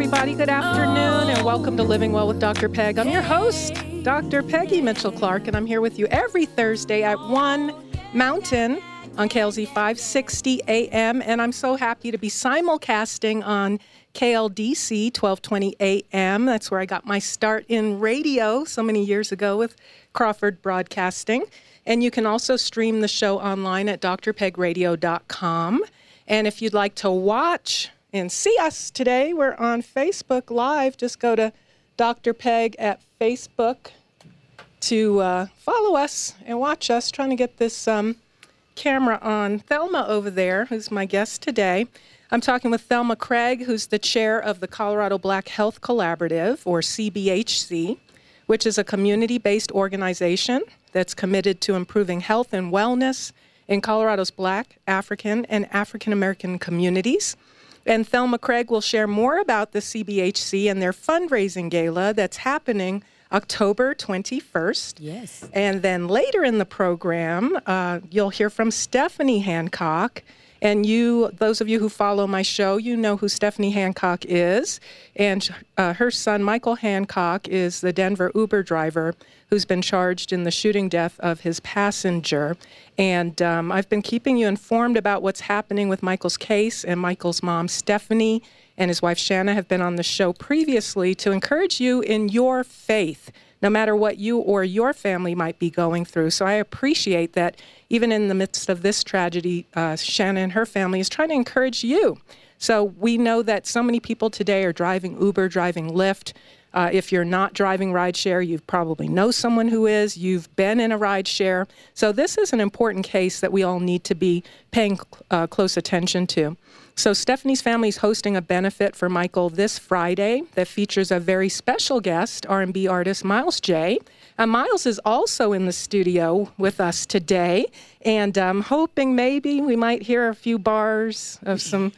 everybody. Good afternoon and welcome to Living Well with Dr. Peg. I'm your host, Dr. Peggy Mitchell Clark, and I'm here with you every Thursday at 1 Mountain on KLZ 560 AM, and I'm so happy to be simulcasting on KLDC 1220 AM. That's where I got my start in radio so many years ago with Crawford Broadcasting. And you can also stream the show online at drpegradio.com. And if you'd like to watch and see us today, we're on Facebook Live. Just go to Dr. Peg at Facebook to follow us and watch us. Trying to get this camera on. Thelma over there, who's my guest today. I'm talking with Thelma Craig, who's the chair of the Colorado Black Health Collaborative, or CBHC, which is a community-based organization that's committed to improving health and wellness in Colorado's Black, African, and African-American communities. And Thelma Craig will share more about the CBHC and their fundraising gala that's happening October 21st. Yes. And then later in the program, you'll hear from Stephanie Hancock. And you, those of you who follow my show, you know who Stephanie Hancock is. And her son, Michael Hancock, is the Denver Uber driver who's been charged in the shooting death of his passenger. And I've been keeping you informed about what's happening with Michael's case, and Michael's mom, Stephanie, and his wife, Shanna, have been on the show previously to encourage you in your faith, no matter what you or your family might be going through. So I appreciate that even in the midst of this tragedy, Shanna and her family is trying to encourage you. So we know that so many people today are driving Uber, driving Lyft. If you're not driving rideshare, you probably know someone who is. You've been in a rideshare. So this is an important case that we all need to be paying close attention to. So Stephanie's family is hosting a benefit for Michael this Friday that features a very special guest, R&B artist Miles Jaye. And Miles is also in the studio with us today. And I'm hoping maybe we might hear a few bars of some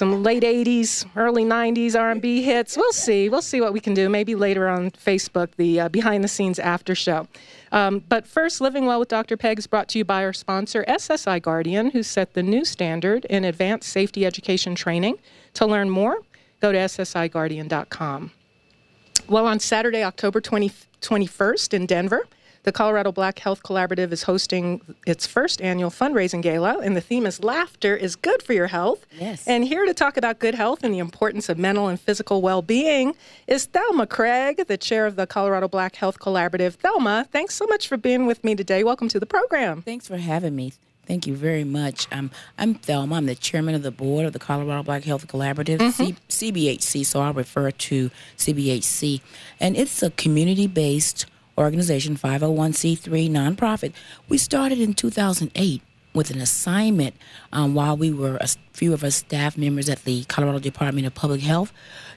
late 80s, early 90s R&B hits. We'll see. We'll see what we can do. Maybe later on Facebook, the behind-the-scenes after show. But first, Living Well with Dr. Peg is brought to you by our sponsor, SSI Guardian, who set the new standard in advanced safety education training. To learn more, go to SSIGuardian.com. Well, on Saturday, October 21st in Denver, the Colorado Black Health Collaborative is hosting its first annual fundraising gala, and the theme is Laughter is Good for Your Health. Yes. And here to talk about good health and the importance of mental and physical well-being is Thelma Craig, the chair of the Colorado Black Health Collaborative. Thelma, thanks so much for being with me today. Welcome to the program. Thanks for having me. Thank you very much. I'm Thelma. I'm the chairman of the board of the Colorado Black Health Collaborative, CBHC, so I'll refer to CBHC. And it's a community-based organization, 501c3 nonprofit. We started in 2008 with an assignment while we were a few of us staff members at the Colorado Department of Public Health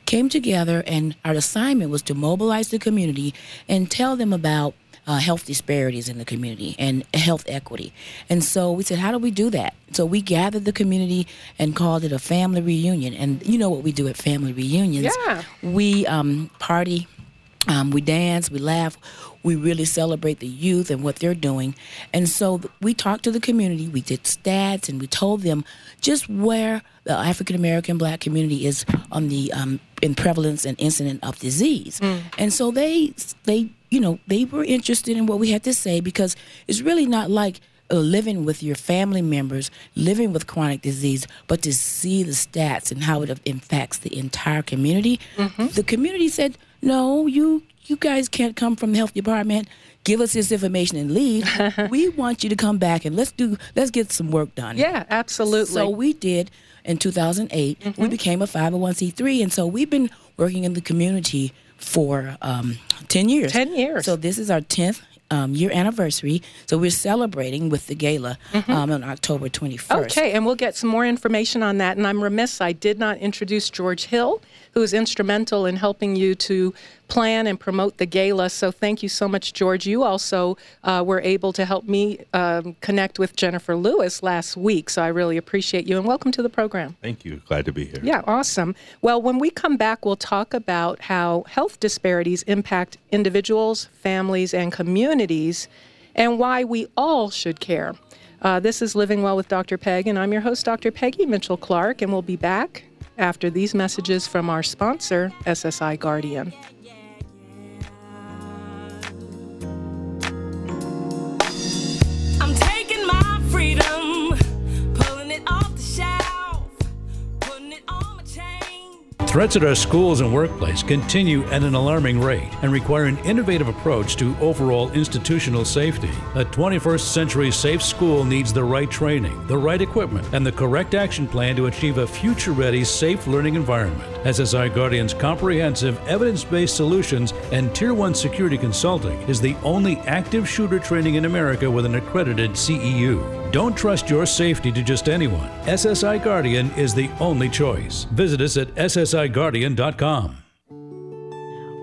came together, and our assignment was to mobilize the community and tell them about health disparities in the community and health equity. And so we said, how do we do that? So we gathered the community and called it a family reunion. And you know what we do at family reunions. Yeah. We party. We dance, we laugh, we really celebrate the youth and what they're doing. And so we talked to the community, we did stats, and we told them just where the African-American Black community is on the in prevalence and incidence of disease. Mm. And so they were interested in what we had to say, because it's really not like living with your family members, living with chronic disease, but to see the stats and how it impacts the entire community. Mm-hmm. The community said, no, you guys can't come from the health department, give us this information and leave. We want you to come back and let's get some work done. Yeah, absolutely. So we did in 2008. Mm-hmm. We became a 501c3, and so we've been working in the community for 10 years. 10 years. So this is our 10th year anniversary, so we're celebrating with the gala on October 21st. Okay, and we'll get some more information on that, and I'm remiss I did not introduce George Hill, who is instrumental in helping you to plan and promote the gala, so thank you so much, George. You also were able to help me connect with Jennifer Lewis last week, so I really appreciate you, and welcome to the program. Thank you. Glad to be here. Yeah, awesome. Well, when we come back, we'll talk about how health disparities impact individuals, families, and communities, and why we all should care. This is Living Well with Dr. Peg, and I'm your host, Dr. Peggy Mitchell Clark, and we'll be back after these messages from our sponsor, SSI Guardian. Threats at our schools and workplace continue at an alarming rate and require an innovative approach to overall institutional safety. A 21st century safe school needs the right training, the right equipment, and the correct action plan to achieve a future-ready, safe learning environment. SSI Guardian's comprehensive, evidence-based solutions and Tier 1 security consulting is the only active shooter training in America with an accredited CEU. Don't trust your safety to just anyone. SSI Guardian is the only choice. Visit us at SSIGuardian.com.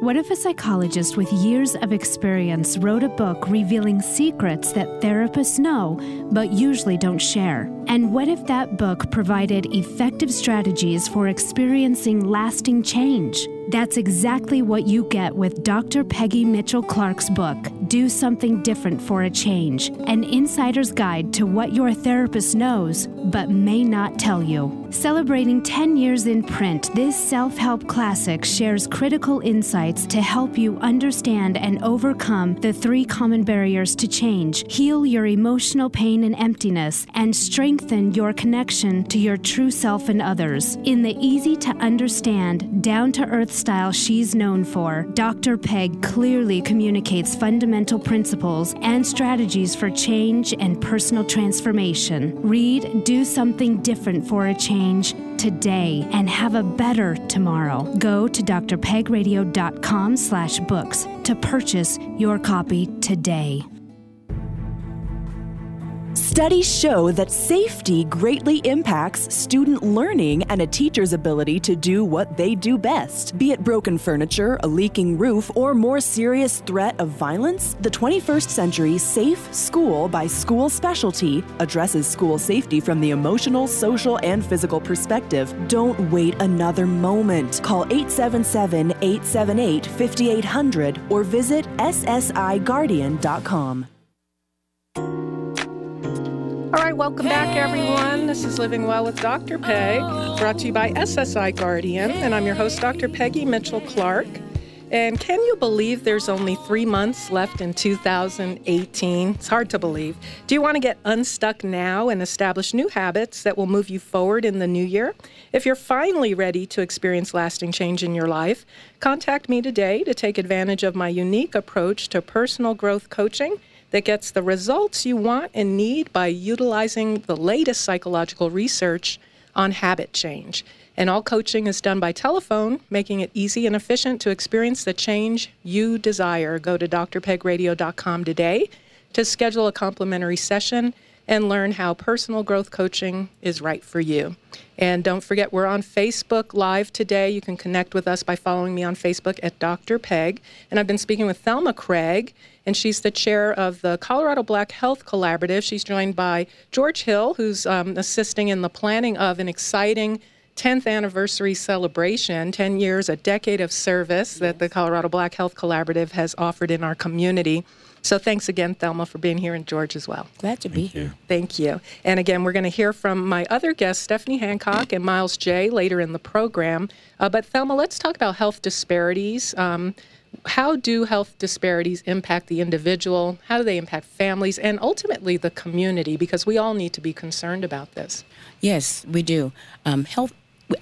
What if a psychologist with years of experience wrote a book revealing secrets that therapists know but usually don't share? And what if that book provided effective strategies for experiencing lasting change? That's exactly what you get with Dr. Peggy Mitchell Clark's book, Do Something Different for a Change, an insider's guide to what your therapist knows but may not tell you. Celebrating 10 years in print, this self-help classic shares critical insights to help you understand and overcome the three common barriers to change, heal your emotional pain and emptiness, and strengthen your connection to your true self and others. In the easy-to-understand, down-to-earth style she's known for, Dr. Peg clearly communicates fundamental principles and strategies for change and personal transformation. Read Do Something Different for a Change today and have a better tomorrow. Go to drpegradio.com/books to purchase your copy today. Studies show that safety greatly impacts student learning and a teacher's ability to do what they do best. Be it broken furniture, a leaking roof, or more serious threat of violence, the 21st Century Safe School by School Specialty addresses school safety from the emotional, social, and physical perspective. Don't wait another moment. Call 877-878-5800 or visit SSIGuardian.com. All right, welcome back, everyone. This is Living Well with Dr. Peg, brought to you by SSI Guardian, and I'm your host, Dr. Peggy Mitchell Clark. And can you believe there's only 3 months left in 2018? It's hard to believe. Do you want to get unstuck now and establish new habits that will move you forward in the new year? If you're finally ready to experience lasting change in your life, contact me today to take advantage of my unique approach to personal growth coaching that gets the results you want and need by utilizing the latest psychological research on habit change. And all coaching is done by telephone, making it easy and efficient to experience the change you desire. Go to drpegradio.com today to schedule a complimentary session and learn how personal growth coaching is right for you. And don't forget, we're on Facebook Live today. You can connect with us by following me on Facebook at Dr. Peg. And I've been speaking with Thelma Craig, and she's the chair of the Colorado Black Health Collaborative. She's joined by George Hill, who's assisting in the planning of an exciting 10th anniversary celebration, 10 years, a decade of service that the Colorado Black Health Collaborative has offered in our community. So thanks again, Thelma, for being here, and George as well. Glad to be here. Thank you. And again, we're going to hear from my other guests, Stephanie Hancock and Miles Jaye, later in the program. But Thelma, let's talk about health disparities. How do health disparities impact the individual? How do they impact families and ultimately the community? Because we all need to be concerned about this. Yes, we do.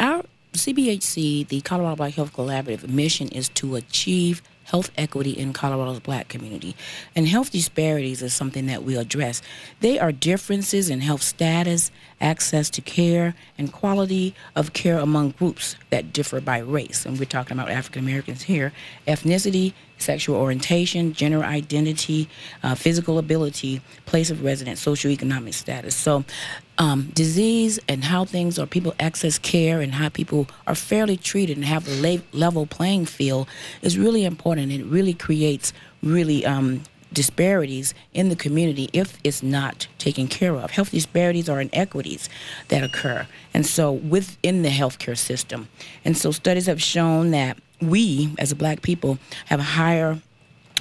Our CBHC, the Colorado Black Health Collaborative, mission is to achieve health equity in Colorado's Black community. And health disparities is something that we address. They are differences in health status, access to care, and quality of care among groups that differ by race. And we're talking about African Americans here. Ethnicity, sexual orientation, gender identity, physical ability, place of residence, socioeconomic status. So disease and how things or people access care and how people are fairly treated and have a level playing field is really important. It really creates really disparities in the community if it's not taken care of. Health disparities are inequities that occur, and so within the healthcare system. And so studies have shown that we, as a Black people, have a higher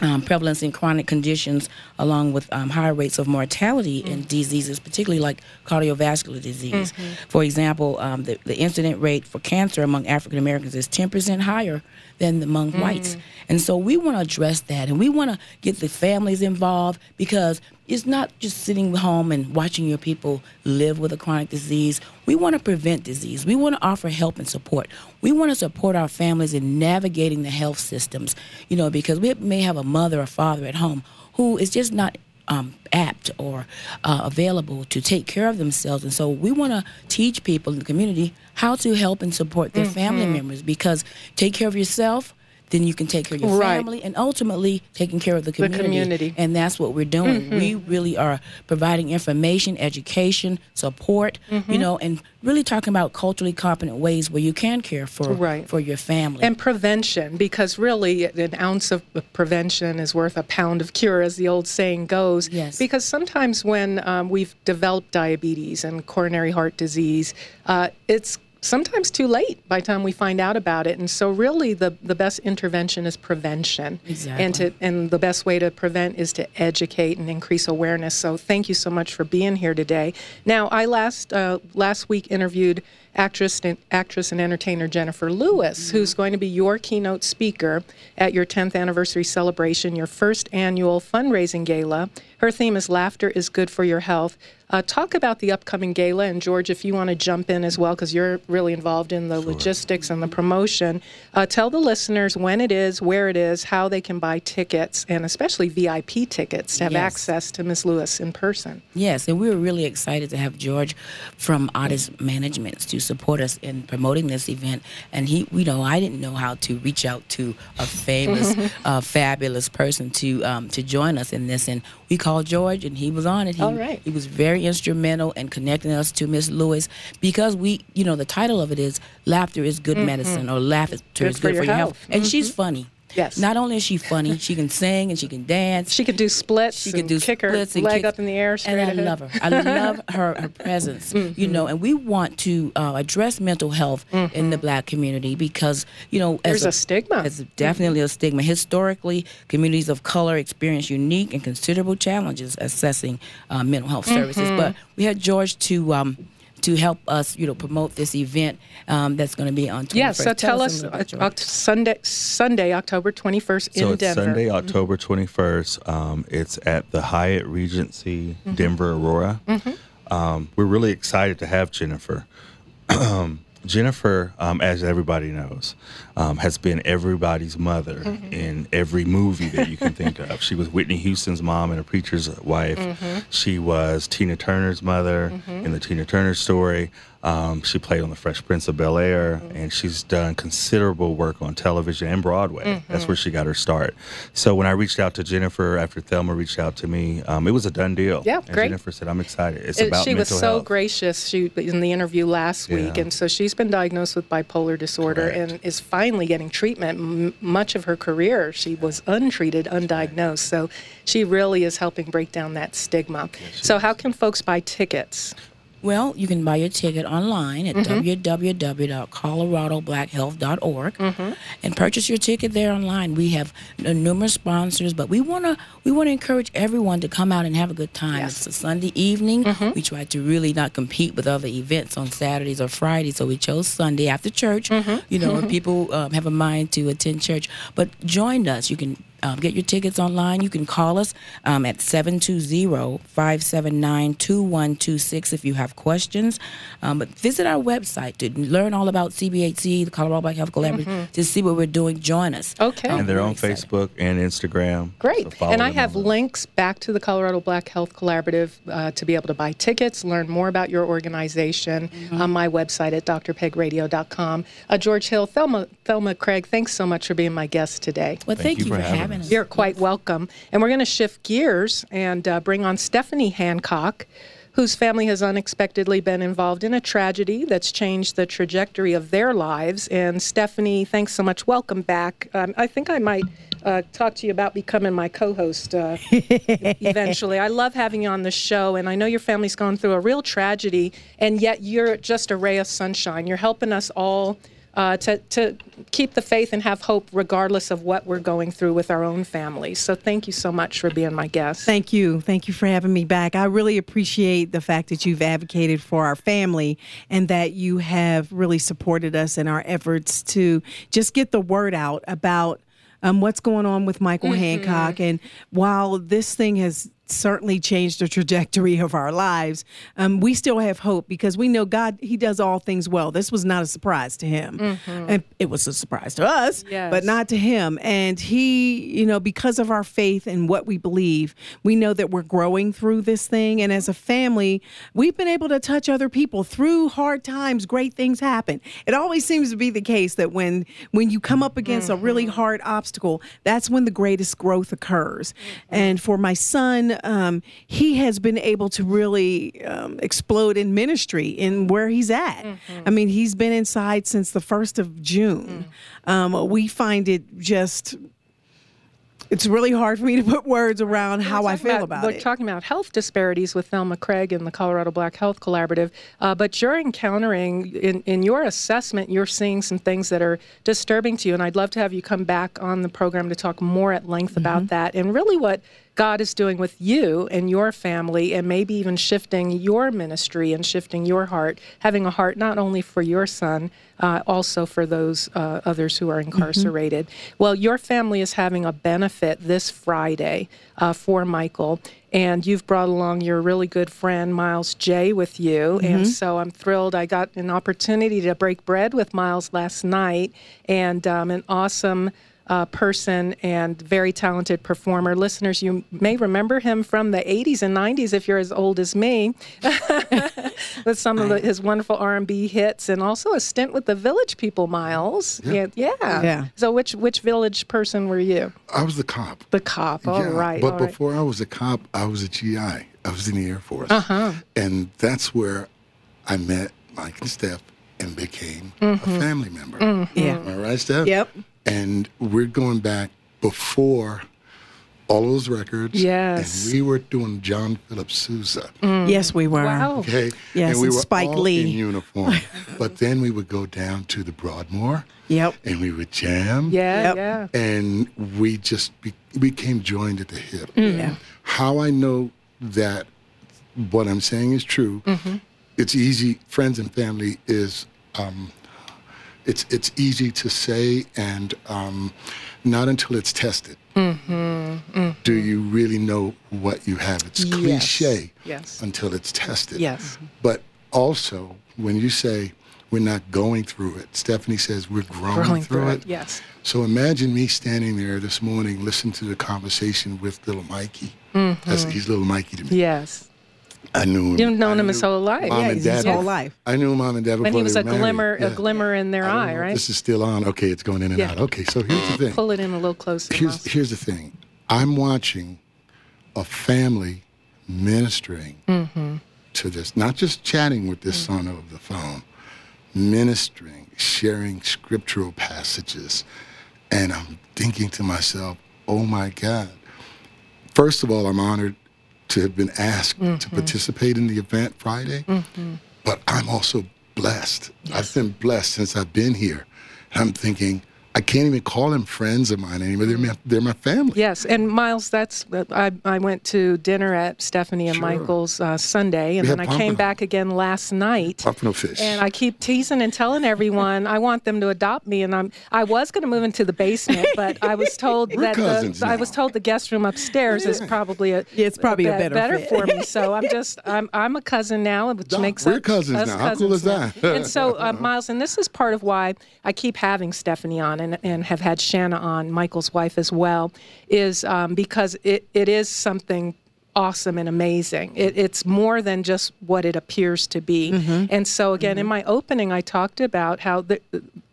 prevalence in chronic conditions, along with higher rates of mortality in diseases, particularly like cardiovascular disease. For example, the incident rate for cancer among African Americans is 10% higher than among whites. And so we want to address that, and we want to get the families involved, because it's not just sitting home and watching your people live with a chronic disease. We want to prevent disease. We want to offer help and support. We want to support our families in navigating the health systems, you know, because we may have a mother or father at home who is just not apt or available to take care of themselves. And so we want to teach people in the community how to help and support their family members, because take care of yourself, then you can take care of your family, and ultimately taking care of the community. And that's what we're doing. We really are providing information, education, support, you know, and really talking about culturally competent ways where you can care for your family. And prevention, because really an ounce of prevention is worth a pound of cure, as the old saying goes. Because sometimes when we've developed diabetes and coronary heart disease, it's sometimes too late by the time we find out about it. And so really the best intervention is prevention. And the best way to prevent is to educate and increase awareness. So thank you so much for being here today. Now, I last week interviewed actress and entertainer Jennifer Lewis, who's going to be your keynote speaker at your 10th anniversary celebration, your first annual fundraising gala. Her theme is Laughter is Good for Your Health. Talk about the upcoming gala, and George, if you want to jump in as well, because you're really involved in the logistics and the promotion. Tell the listeners when it is, where it is, how they can buy tickets, and especially VIP tickets to have access to Ms. Lewis in person. Yes, and we were really excited to have George from Artist Management to support us in promoting this event. And he, you know, I didn't know how to reach out to a famous, fabulous person to join us in this. And we called George, and he was on it. He was very instrumental in connecting us to Miss Lewis, because we, you know, the title of it is Laughter is Good Medicine, or Laughter is Good for Your Health. And she's funny. Not only is she funny, she can sing and she can dance. She can do splits. She can do splits and leg up in the air. And I love her. I love her presence, you know. And we want to address mental health in the Black community, because, you know, there's a stigma. It's definitely a stigma. Historically, communities of color experience unique and considerable challenges accessing mental health services. But we had George to help us, you know, promote this event that's going to be on 21st. So tell us Sunday, October 21st in Denver. Sunday, October 21st. It's at the Hyatt Regency, Denver, Aurora. We're really excited to have Jennifer. Jennifer, as everybody knows, has been everybody's mother in every movie that you can think of. She was Whitney Houston's mom and A Preacher's Wife. She was Tina Turner's mother in the Tina Turner Story. She played on The Fresh Prince of Bel-Air, and she's done considerable work on television and Broadway. That's where she got her start. So when I reached out to Jennifer after Thelma reached out to me, it was a done deal. And Jennifer said, I'm excited. It's about mental health. She was so gracious in the interview last week, and so she's been diagnosed with bipolar disorder and is finally getting treatment. Much of her career, she was untreated, undiagnosed. So she really is helping break down that stigma. So how can folks buy tickets? Well, you can buy your ticket online at www.coloradoblackhealth.org and purchase your ticket there online. We have numerous sponsors, but we want to encourage everyone to come out and have a good time. It's a Sunday evening. We try to really not compete with other events on Saturdays or Fridays, so we chose Sunday after church. You know, when people have a mind to attend church, but join us. You can get your tickets online. You can call us at 720-579-2126 if you have questions. But visit our website to learn all about CBHC, the Colorado Black Health Collaborative, to see what we're doing. Join us. And they're on Facebook and Instagram. So and I have links back to the Colorado Black Health Collaborative to be able to buy tickets, learn more about your organization on my website at drpegradio.com. George Hill, Thelma Craig, thanks so much for being my guest today. Well, thank you for having me. You're quite welcome. And we're going to shift gears and bring on Stephanie Hancock, whose family has unexpectedly been involved in a tragedy that's changed the trajectory of their lives. And Stephanie, thanks so much. Welcome back. I think I might talk to you about becoming my co-host eventually. I love having you on the show, and I know your family's gone through a real tragedy, and yet you're just a ray of sunshine. You're helping us all to keep the faith and have hope regardless of what we're going through with our own families. So thank you so much for being my guest. Thank you. Thank you for having me back. I really appreciate the fact that you've advocated for our family and that you have really supported us in our efforts to just get the word out about what's going on with Michael Hancock. And while this thing has certainly changed the trajectory of our lives, we still have hope because we know God, he does all things well. This was not a surprise to him. And it was a surprise to us, but not to him. And he, you know, because of our faith and what we believe, we know that we're growing through this thing. And as a family, we've been able to touch other people through hard times. Great things happen. It always seems to be the case that when you come up against a really hard obstacle, that's when the greatest growth occurs. And for my son, he has been able to really explode in ministry in where he's at. I mean, he's been inside since the 1st of June. We find it just... It's really hard for me to put words around how I feel about it. We're talking about health disparities with Thelma Craig and the Colorado Black Health Collaborative, but you're encountering, in your assessment, you're seeing some things that are disturbing to you, and I'd love to have you come back on the program to talk more at length about that and really what God is doing with you and your family and maybe even shifting your ministry and shifting your heart, having a heart not only for your son, also for those others who are incarcerated. Well, your family is having a benefit this Friday for Michael, and you've brought along your really good friend Miles Jaye with you, and so I'm thrilled. I got an opportunity to break bread with Miles last night, and an awesome person and very talented performer. Listeners, you may remember him from the 80s and 90s if you're as old as me, with some of his wonderful R&B hits and also a stint with the Village People, Miles. Yeah. So which Village person were you? I was the cop. The cop, But before I was a cop, I was a GI. I was in the Air Force. And that's where I met Mike and Steph and became a family member. Am I right, Steph? Yep. And we're going back before all those records. And we were doing John Philip Sousa. Yes, we were. Okay. Yes, and we were Spike all Lee in uniform. But then we would go down to the Broadmoor. And we would jam. And we just became joined at the hip. How I know that what I'm saying is true, it's easy. Friends and family is... It's easy to say, and not until it's tested do you really know what you have. It's cliche until it's tested. But also, when you say we're not going through it, Stephanie says we're growing through it. So imagine me standing there this morning, listening to the conversation with little Mikey. He's little Mikey to me. I knew him. You've known him his whole life. His whole life. I knew Mom and Dad were married. And he was a glimmer, a glimmer in their eye, right? This is still on. Okay, it's going in and out. Okay, so here's the thing. Pull it in a little closer. Here's the thing. I'm watching a family ministering to this, not just chatting with this son over the phone, ministering, sharing scriptural passages. And I'm thinking to myself, oh, my God. First of all, I'm honored to have been asked to participate in the event Friday, but I'm also blessed. I've been blessed since I've been here. And I'm thinking, I can't even call them friends of mine anymore. They're my family. Yes, and Miles, that's I went to dinner at Stephanie and Michael's Sunday, and then I came back again last night. Pompano fish. And I keep teasing and telling everyone I want them to adopt me, and I was going to move into the basement, but I was told that I was told the guest room upstairs is probably a better for me. So I'm a cousin now, which makes sense. We're cousins now. How cool is that? And so Miles, and this is part of why I keep having Stephanie on. And have had Shanna on, Michael's wife as well, is because it is something awesome and amazing. It's more than just what it appears to be. And so, again, in my opening, I talked about how the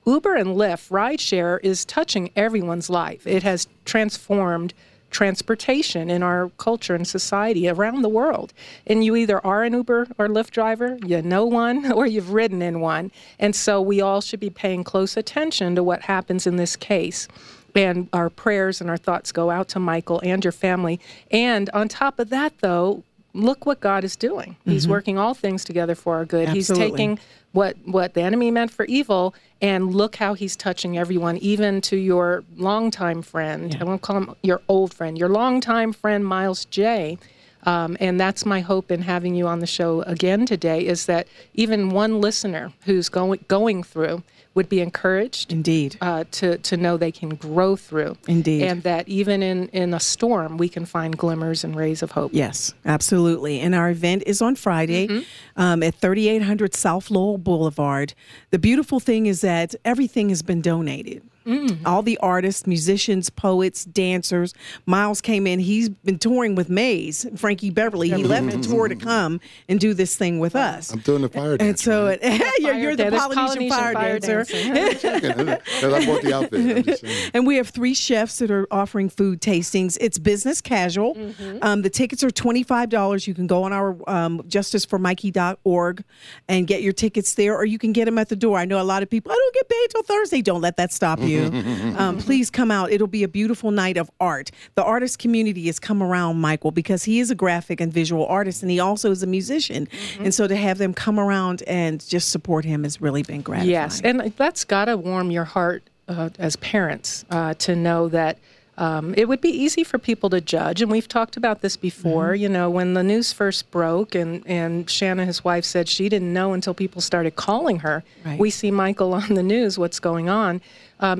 Uber and Lyft rideshare is touching everyone's life. It has transformed transportation in our culture and society around the world. And you either are an Uber or Lyft driver, you know one, or you've ridden in one. And so we all should be paying close attention to what happens in this case. And our prayers and our thoughts go out to Michael and your family. And on top of that, though, look what God is doing. He's working all things together for our good. Absolutely. He's taking what the enemy meant for evil, and look how he's touching everyone, even to your longtime friend. Yeah. I won't call him your old friend, your longtime friend, Miles Jaye. And that's my hope in having you on the show again today, is that even one listener who's going through would be encouraged, indeed, to know they can grow through, indeed, and that even in a storm we can find glimmers and rays of hope. Yes, absolutely. And our event is on Friday at 3800 South Lowell Boulevard. The beautiful thing is that everything has been donated. All the artists, musicians, poets, dancers. Miles came in. He's been touring with Maze, Frankie Beverly. He left the tour to come and do this thing with us. I'm doing the fire dance. And so you're the Polynesian fire dancer. I bought the outfit. And we have three chefs that are offering food tastings. It's business casual. The tickets are $25. You can go on our justiceformikey.org and get your tickets there, or you can get them at the door. I know a lot of people, I don't get paid till Thursday. Don't let that stop you. Please come out. It'll be a beautiful night of art. The artist community has come around Michael because he is a graphic and visual artist, and he also is a musician. And so to have them come around and just support him has really been gratifying. Yes, and that's got to warm your heart as parents to know that it would be easy for people to judge. And we've talked about this before. You know, when the news first broke and Shanna, his wife, said she didn't know until people started calling her. Right. We see Michael on the news, what's going on.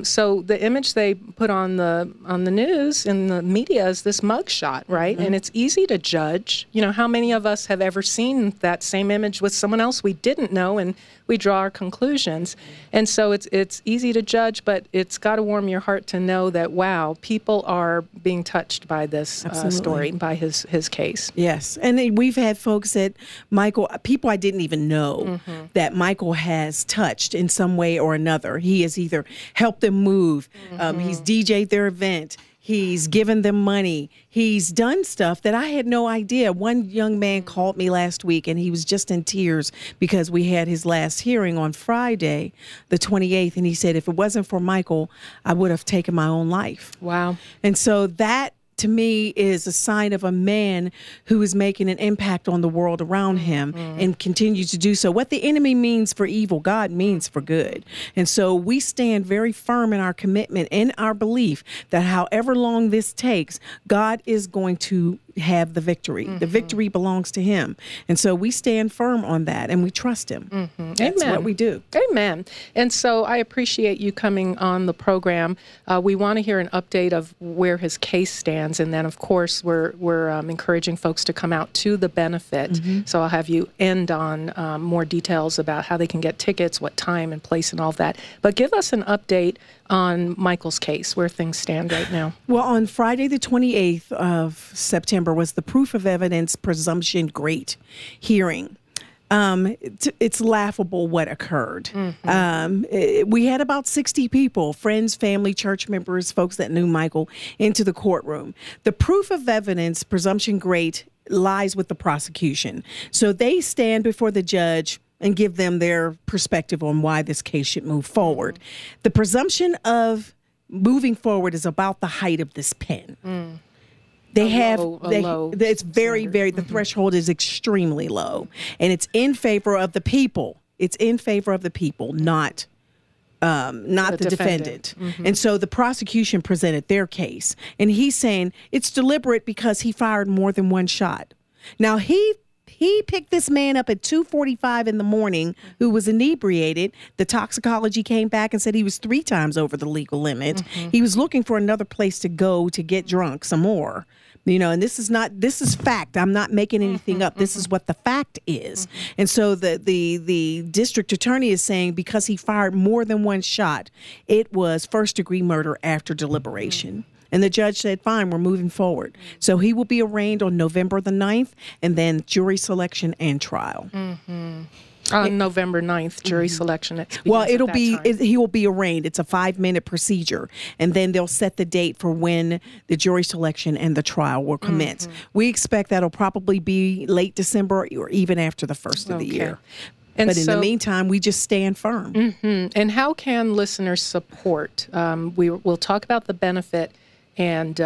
So the image they put on the news and the media is this mugshot, right? And it's easy to judge. You know, how many of us have ever seen that same image with someone else we didn't know, and we draw our conclusions. And so it's easy to judge, but it's got to warm your heart to know that, wow, people are being touched by this story, by his case. Yes, and we've had folks that Michael, people I didn't even know that Michael has touched in some way or another. He has either helped them move. He's DJ'd their event. He's given them money. He's done stuff that I had no idea. One young man called me last week, and he was just in tears because we had his last hearing on Friday, the 28th, and he said, if it wasn't for Michael, I would have taken my own life. Wow. And so that, to me, is a sign of a man who is making an impact on the world around him and continues to do so. What the enemy means for evil, God means for good. And so we stand very firm in our commitment and our belief that however long this takes, God is going to have the victory. The victory belongs to him. And so we stand firm on that, and we trust him. That's what we do. Amen. And so I appreciate you coming on the program. We want to hear an update of where his case stands. And then, of course, we're encouraging folks to come out to the benefit. So I'll have you end on more details about how they can get tickets, what time and place and all that. But give us an update on Michael's case, where things stand right now. Well, on Friday, the 28th of September was the proof of evidence presumption great hearing. It's laughable what occurred. We had about 60 people, friends, family, church members, folks that knew Michael, into the courtroom. The proof of evidence, presumption great, lies with the prosecution. So they stand before the judge and give them their perspective on why this case should move forward. The presumption of moving forward is about the height of this pen. It's very, very, the threshold is extremely low, and it's in favor of the people. It's in favor of the people, not the defendant. And so the prosecution presented their case, and he's saying it's deliberate because he fired more than one shot. Now, he picked this man up at 2:45 in the morning who was inebriated. The toxicology came back and said he was 3 times over the legal limit. He was looking for another place to go to get drunk some more. You know, and this is fact. I'm not making anything up. This is what the fact is. And so the district attorney is saying because he fired more than one shot, it was first-degree murder after deliberation. And the judge said, fine, we're moving forward. So he will be arraigned on November the 9th, and then jury selection and trial. On November 9th, jury selection. Well, he will be arraigned. It's a 5-minute procedure. And then they'll set the date for when the jury selection and the trial will commence. We expect that'll probably be late December or even after the first of the year. And but in the meantime, we just stand firm. And how can listeners support? We'll talk about the benefit and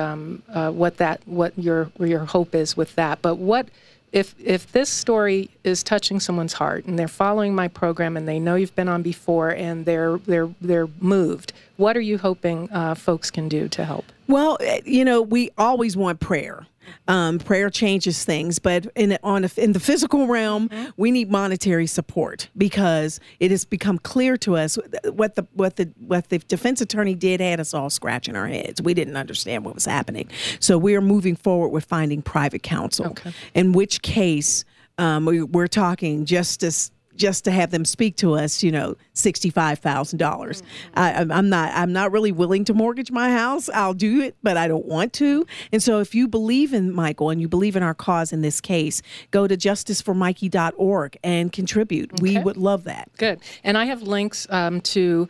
what your hope is with that. But what if this story is touching someone's heart and they're following my program and they know you've been on before and they're moved, what are you hoping folks can do to help? Well, you know, we always want prayer. Prayer changes things, but in the physical realm, we need monetary support because it has become clear to us what the defense attorney did had us all scratching our heads. We didn't understand what was happening, so we are moving forward with finding private counsel. Okay. In which case, we're talking justice. Just to have them speak to us, you know, $65,000. I'm not really willing to mortgage my house. I'll do it, but I don't want to. And so if you believe in Michael and you believe in our cause in this case, go to justiceformikey.org and contribute. Okay. We would love that. Good. And I have links to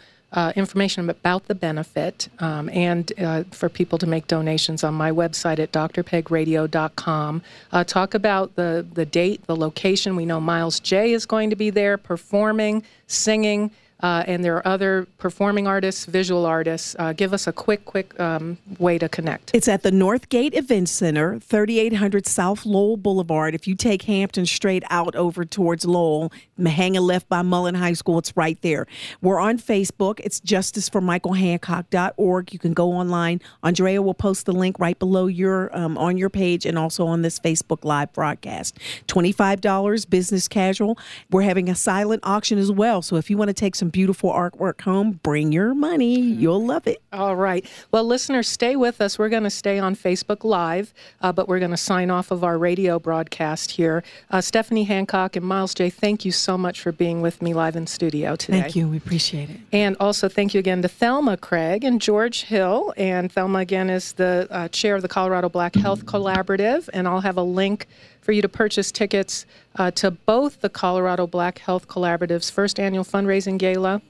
information about the benefit and for people to make donations on my website at drpegradio.com. Talk about the date, the location. We know Miles Jaye is going to be there performing, singing, and there are other performing artists, visual artists. Give us a quick way to connect. It's at the Northgate Events Center, 3800 South Lowell Boulevard. If you take Hampton straight out over towards Lowell, hang a left by Mullen High School, it's right there. We're on Facebook. It's justiceformichaelhancock.org. You can go online. Andrea will post the link right below your on your page and also on this Facebook Live broadcast. $25, business casual. We're having a silent auction as well, so if you want to take some beautiful artwork home, bring your money. You'll love it. All right. Well, listeners, stay with us. We're going to stay on Facebook Live, but we're going to sign off of our radio broadcast here. Stephanie Hancock and Miles Jaye, thank you so much for being with me live in studio today. Thank you. We appreciate it. And also thank you again to Thelma Craig and George Hill. And Thelma, again, is the chair of the Colorado Black Health Collaborative, and I'll have a link for you to purchase tickets to both the Colorado Black Health Collaborative's first annual fundraising gala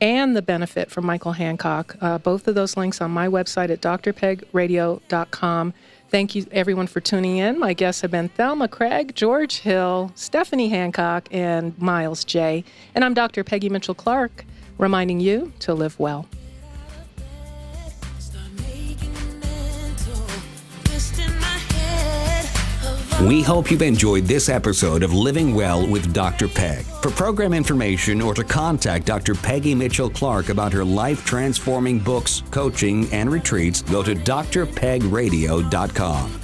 and the benefit from Michael Hancock. Both of those links on my website at drpegradio.com. Thank you, everyone, for tuning in. My guests have been Thelma Craig, George Hill, Stephanie Hancock, and Miles Jaye. And I'm Dr. Peggy Mitchell Clark, reminding you to live well. We hope you've enjoyed this episode of Living Well with Dr. Peg. For program information or to contact Dr. Peggy Mitchell Clark about her life-transforming books, coaching, and retreats, go to drpegradio.com.